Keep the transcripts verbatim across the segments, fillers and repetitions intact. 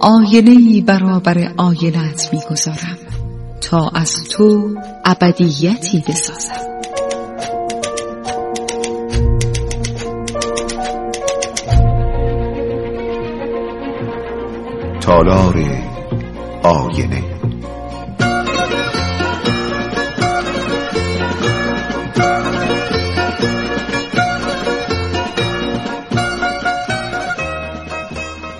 آینه‌ای برابر آینه‌ات می‌گذارم تا از تو ابدیتی بسازم. تالار آینه.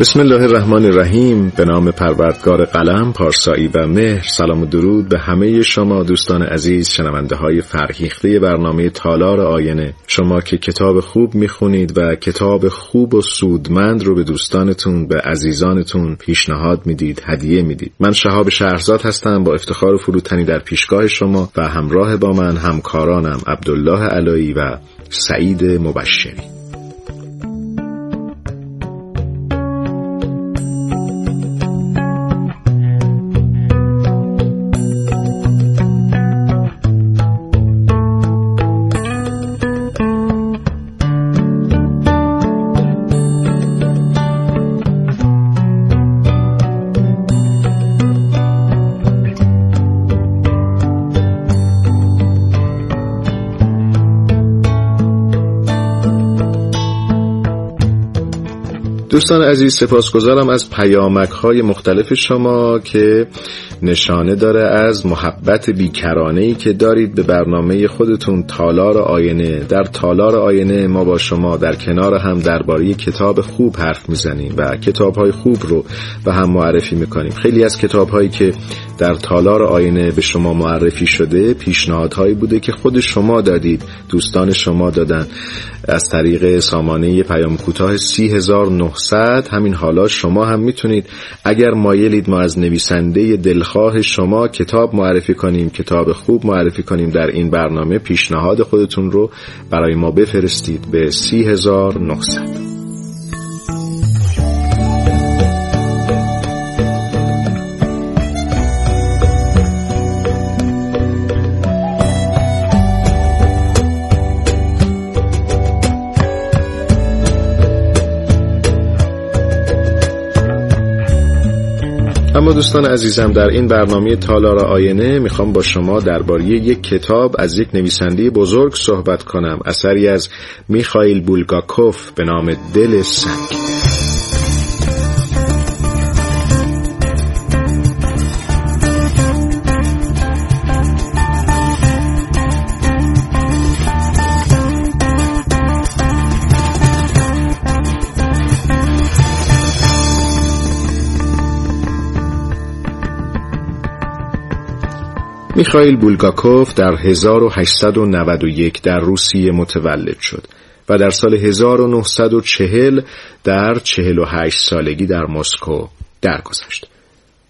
بسم الله الرحمن الرحیم. به نام پروردگار قلم، پارسایی و مهر. سلام و درود به همه شما دوستان عزیز، شنونده های فرهیخته برنامه تالار آینه. شما که کتاب خوب میخونید و کتاب خوب و سودمند رو به دوستانتون، به عزیزانتون پیشنهاد میدید، هدیه میدید. من شهاب شهرزاد هستم، با افتخار و فروتنی در پیشگاه شما و همراه با من همکارانم عبدالله علایی و سعید مبشری. دوستان عزیز، سپاسگزارم از پیامک‌های مختلف شما که نشانه داره از محبت بیکرانه‌ای که دارید به برنامه خودتون تالار آینه. در تالار آینه ما با شما در کنار هم درباره کتاب خوب حرف میزنیم و کتاب‌های خوب رو به هم معرفی میکنیم. خیلی از کتاب‌هایی که در تالار آینه به شما معرفی شده پیشنهادهایی بوده که خود شما دادید، دوستان شما دادن، از طریق سامانه پیام کوتاه سی هزار و نهصد. همین حالا شما هم میتونید اگر مایلید ما از نویسنده دلخواه شما کتاب معرفی کنیم، کتاب خوب معرفی کنیم در این برنامه، پیشنهاد خودتون رو برای ما بفرستید به سی هزار و نهصد. اما دوستان عزیزم، در این برنامه تالار آینه میخوام با شما درباره یک کتاب از یک نویسنده بزرگ صحبت کنم، اثری از میخائیل بولگاکوف به نام دل سگ. میخائیل بولگاکوف در هزار و هشتصد و نود و یک در روسیه متولد شد و در سال هزار و نهصد و چهل در چهل و هشت سالگی در مسکو درگذشت.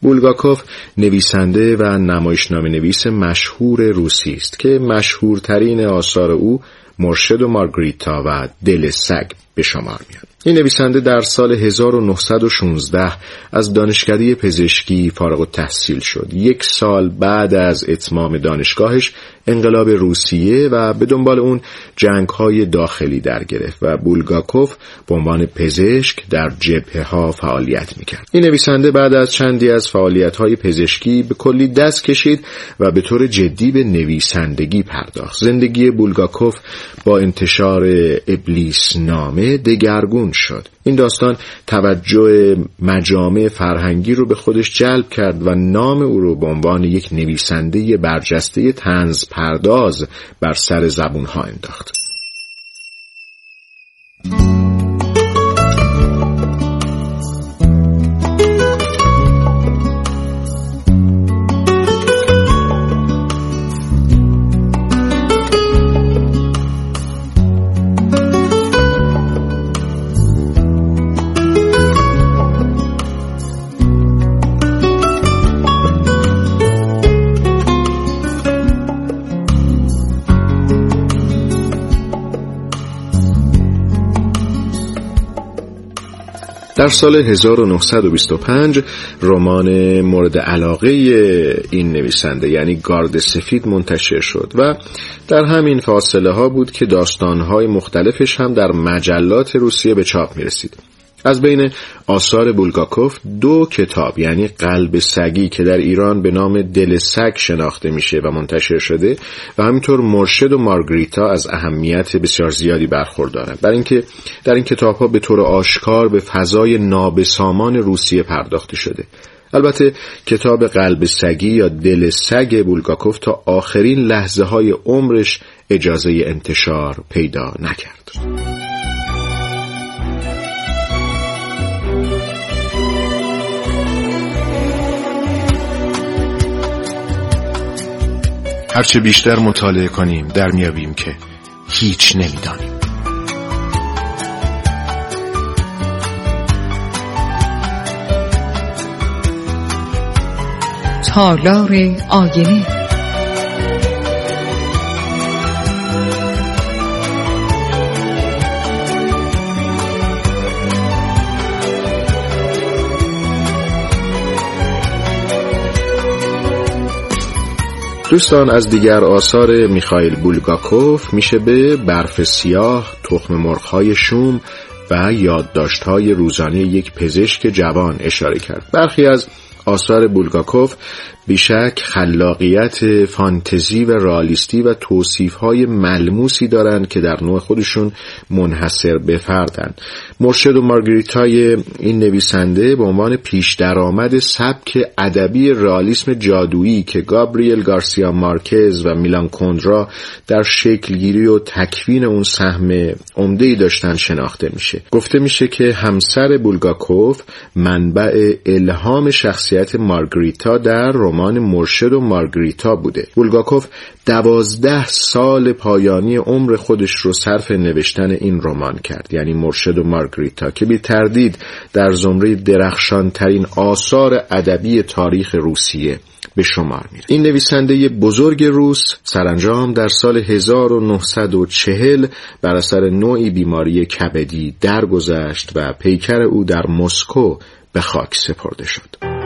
بولگاکوف نویسنده و نمایشنامه نویس مشهور روسی است که مشهورترین آثار او مرشد و مارگریتا و دل سگ به شمار میاد. این نویسنده در سال هزار و نهصد و شانزده از دانشکده پزشکی فارغ التحصیل شد. یک سال بعد از اتمام دانشگاهش انقلاب روسیه و به دنبال اون جنگ‌های داخلی در گرفت و بولگاکوف به عنوان پزشک در جبهه‌ها فعالیت می‌کرد. این نویسنده بعد از چندی از فعالیت‌های پزشکی به کلی دست کشید و به طور جدی به نویسندگی پرداخت. زندگی بولگاکوف با انتشار ابلیس نامه دگرگون شد. این داستان توجه مجامع فرهنگی رو به خودش جلب کرد و نام او رو به عنوان یک نویسنده برجسته طنز پرداز بر سر زبون‌ها انداخت. در سال هزار و نهصد و بیست و پنج رمان مورد علاقه این نویسنده یعنی گارد سفید منتشر شد و در همین فاصله ها بود که داستان‌های مختلفش هم در مجلات روسیه به چاپ می‌رسید. از بین آثار بولگاکوف دو کتاب یعنی قلب سگی که در ایران به نام دل سگ شناخته میشه و منتشر شده و همینطور مرشد و مارگریتا از اهمیت بسیار زیادی برخوردارند، برای اینکه در این کتاب‌ها به طور آشکار به فضای نابسامان روسیه پرداخته شده. البته کتاب قلب سگی یا دل سگ بولگاکوف تا آخرین لحظه های عمرش اجازه انتشار پیدا نکرد. هرچه بیشتر مطالعه کنیم در میابیم که هیچ نمیدانیم. تالار آینه. دوستان، از دیگر آثار میخائیل بولگاکوف میشه به برف سیاه، تخم مرغ‌های شوم و یادداشت‌های روزانه یک پزشک جوان اشاره کرد. برخی از آثار بولگاکوف بیشک خلاقیت فانتزی و رئالیستی و توصیف‌های ملموسی دارند که در نوع خودشون منحصر به فردند. مرشد و مارگریتای این نویسنده به عنوان پیش درآمد سبک ادبی رالیسم جادویی که گابریل گارسیا مارکز و میلان کندرا در شکلگیری و تکوین اون سهم عمده‌ای داشتن شناخته میشه. گفته میشه که همسر بولگاکوف منبع الهام شخصیت مارگریتا در رمان مرشد و مارگریتا بوده. بولگاکوف دوازده سال پایانی عمر خودش رو صرف نوشتن این رمان کرد، یعنی مرشد و مارگریتا، که بی تردید در زمره درخشان ترین آثار ادبی تاریخ روسیه به شمار میره. این نویسنده بزرگ روس سرانجام در سال هزار و نهصد و چهل بر اثر نوعی بیماری کبدی درگذشت و پیکر او در مسکو به خاک سپرده شد.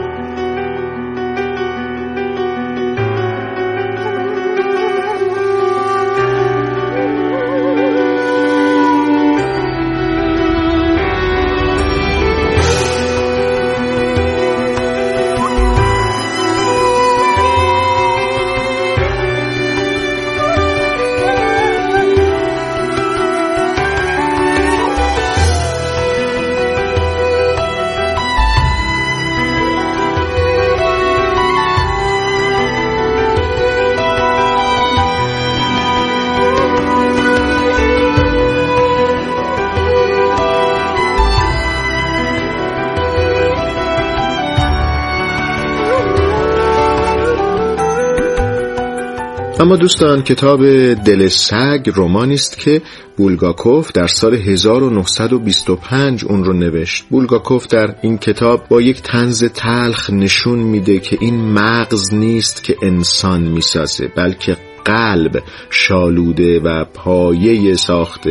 اما دوستان، کتاب دل سگ رمانی است که بولگاکوف در سال هزار و نهصد و بیست و پنج اون رو نوشت. بولگاکوف در این کتاب با یک طنز تلخ نشون میده که این مغز نیست که انسان میسازه، بلکه قلب شالوده و پایه ساخت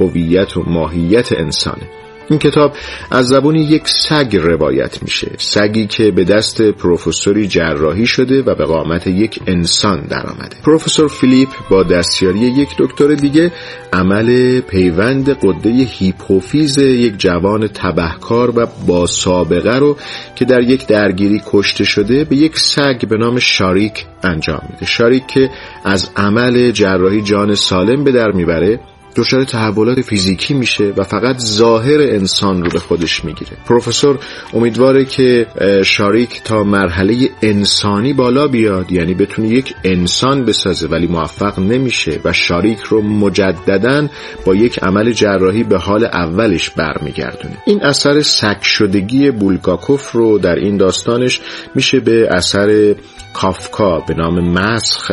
هویت و ماهیت انسانه. این کتاب از زبان یک سگ روایت میشه، سگی که به دست پروفسوری جراحی شده و به قامت یک انسان در آمده. پروفسور فیلیپ با دستیاری یک دکتر دیگه عمل پیوند غده هیپوفیز یک جوان تبهکار و با سابقه رو که در یک درگیری کشته شده به یک سگ به نام شاریک انجام میده. شاریک که از عمل جراحی جان سالم به در میبره، دچار تحولات فیزیکی میشه و فقط ظاهر انسان رو به خودش میگیره. پروفسور امیدواره که شاریک تا مرحله انسانی بالا بیاد، یعنی بتونه یک انسان بسازه، ولی موفق نمیشه و شاریک رو مجدداً با یک عمل جراحی به حال اولش برمیگردونه. این اثر سگ شدگی بولگاکوف رو در این داستانش میشه به اثر کافکا به نام مسخ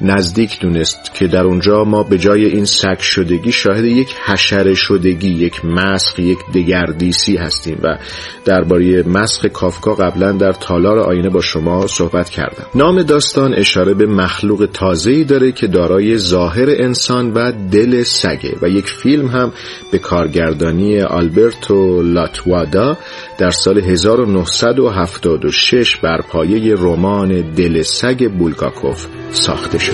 نزدیک دونست که در اونجا ما به جای این سگ شدگی شاهد یک حشره شدگی، یک مسخ، یک دگردیسی هستیم و درباره مسخ کافکا قبلا در تالار آینه با شما صحبت کردم. نام داستان اشاره به مخلوق تازه‌ای داره که دارای ظاهر انسان و دل سگه و یک فیلم هم به کارگردانی آلبرتو لاتوادا در سال هزار و نهصد و هفتاد و شش بر پایه رمان دل سگ بولگاکوف ساخته شد.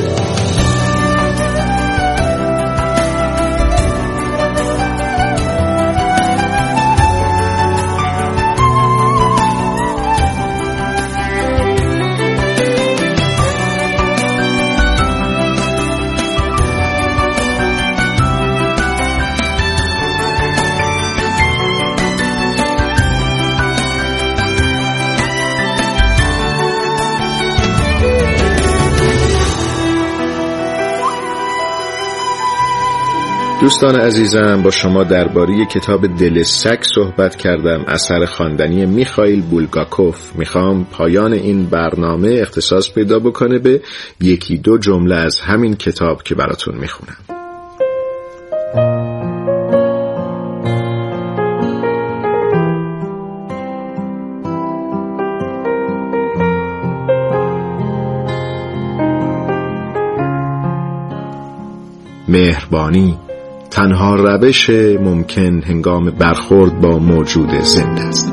دوستان عزیزم، با شما درباره کتاب دل سگ صحبت کردم، اثر خواندنی میخائیل بولگاکوف. میخوام پایان این برنامه اختصاص پیدا بکنه به یکی دو جمله از همین کتاب که براتون میخونم. مهربانی تنها روش ممکن هنگام برخورد با موجود زنده است.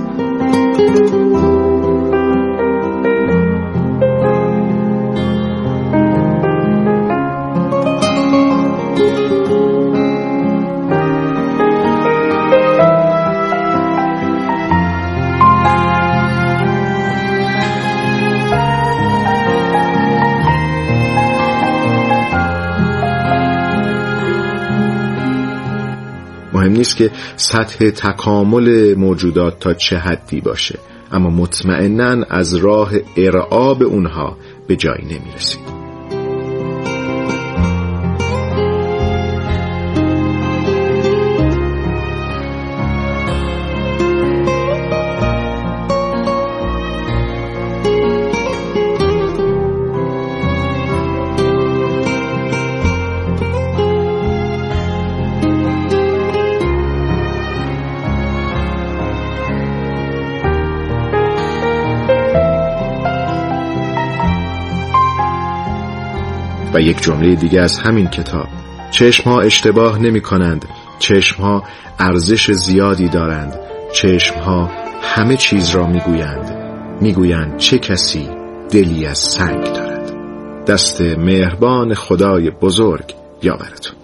مهم نیست که سطح تکامل موجودات تا چه حدی باشه، اما مطمئناً از راه ارعاب اونها به جایی نمیرسید. و یک جمله دیگه از همین کتاب: چشم‌ها اشتباه نمی‌کنند، چشم‌ها ارزش زیادی دارند، چشم‌ها همه چیز را می‌گویند، می‌گویند چه کسی دلی از سنگ دارد. دست مهربان خدای بزرگ یاورتون.